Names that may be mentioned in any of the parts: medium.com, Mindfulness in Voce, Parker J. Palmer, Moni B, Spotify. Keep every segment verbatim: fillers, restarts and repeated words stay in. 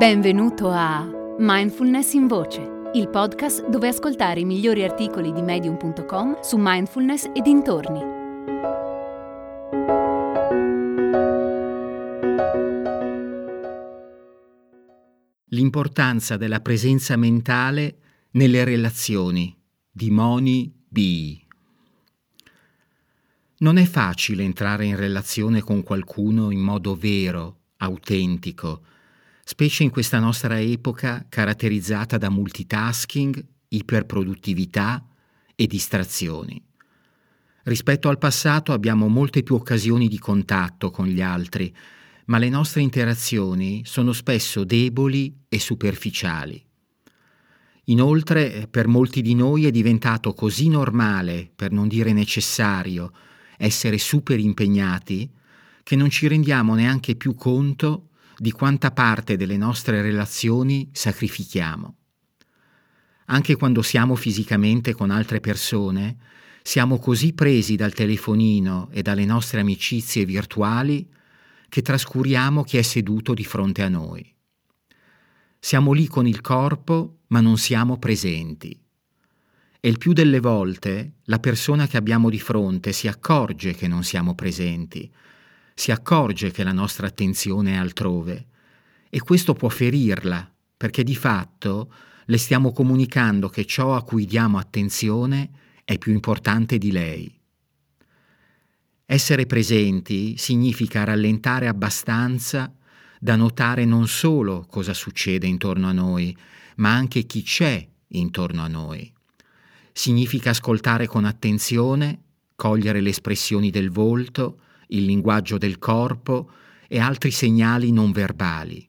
Benvenuto a Mindfulness in Voce, il podcast dove ascoltare i migliori articoli di medium punto com su mindfulness e dintorni. L'importanza della presenza mentale nelle relazioni di Moni B. Non è facile entrare in relazione con qualcuno in modo vero, autentico, specie in questa nostra epoca caratterizzata da multitasking, iperproduttività e distrazioni. Rispetto al passato abbiamo molte più occasioni di contatto con gli altri, ma le nostre interazioni sono spesso deboli e superficiali. Inoltre, per molti di noi è diventato così normale, per non dire necessario, essere super impegnati, che non ci rendiamo neanche più conto di quanta parte delle nostre relazioni sacrifichiamo. Anche quando siamo fisicamente con altre persone, siamo così presi dal telefonino e dalle nostre amicizie virtuali che trascuriamo chi è seduto di fronte a noi. Siamo lì con il corpo, ma non siamo presenti. E il più delle volte la persona che abbiamo di fronte si accorge che non siamo presenti, si accorge che la nostra attenzione è altrove, e questo può ferirla, perché di fatto le stiamo comunicando che ciò a cui diamo attenzione è più importante di lei. Essere presenti significa rallentare abbastanza da notare non solo cosa succede intorno a noi, ma anche chi c'è intorno a noi. Significa ascoltare con attenzione, cogliere le espressioni del volto, il linguaggio del corpo e altri segnali non verbali.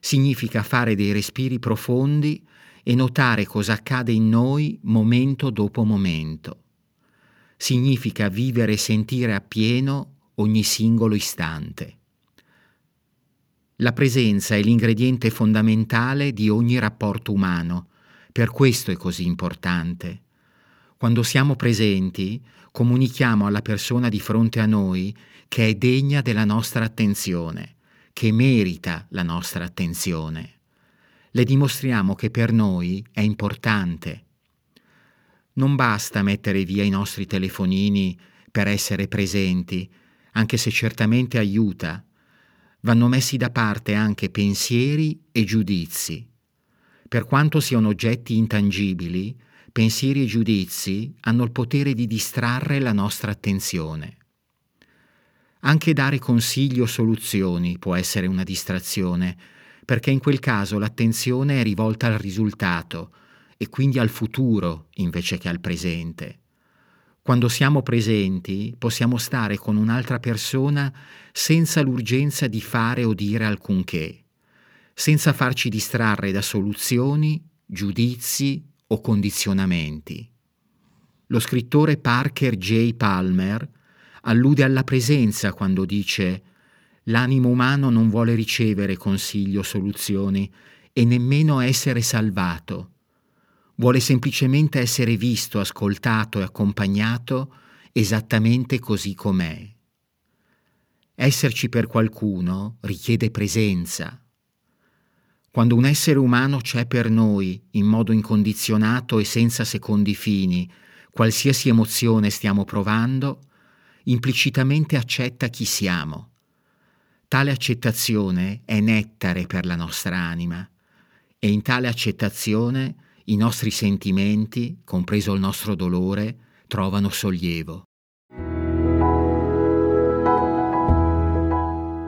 Significa fare dei respiri profondi e notare cosa accade in noi momento dopo momento. Significa vivere e sentire appieno ogni singolo istante. La presenza è l'ingrediente fondamentale di ogni rapporto umano, per questo è così importante. Quando siamo presenti, comunichiamo alla persona di fronte a noi che è degna della nostra attenzione, che merita la nostra attenzione. Le dimostriamo che per noi è importante. Non basta mettere via i nostri telefonini per essere presenti, anche se certamente aiuta. Vanno messi da parte anche pensieri e giudizi. Per quanto siano oggetti intangibili, pensieri e giudizi hanno il potere di distrarre la nostra attenzione. Anche dare consigli o soluzioni può essere una distrazione, perché in quel caso l'attenzione è rivolta al risultato e quindi al futuro invece che al presente. Quando siamo presenti possiamo stare con un'altra persona senza l'urgenza di fare o dire alcunché, senza farci distrarre da soluzioni, giudizi o condizionamenti. Lo scrittore Parker J. Palmer allude alla presenza quando dice: «L'animo umano non vuole ricevere consigli o soluzioni e nemmeno essere salvato. Vuole semplicemente essere visto, ascoltato e accompagnato esattamente così com'è». Esserci per qualcuno richiede presenza. Quando un essere umano c'è per noi, in modo incondizionato e senza secondi fini, qualsiasi emozione stiamo provando, implicitamente accetta chi siamo. Tale accettazione è nettare per la nostra anima, e in tale accettazione i nostri sentimenti, compreso il nostro dolore, trovano sollievo.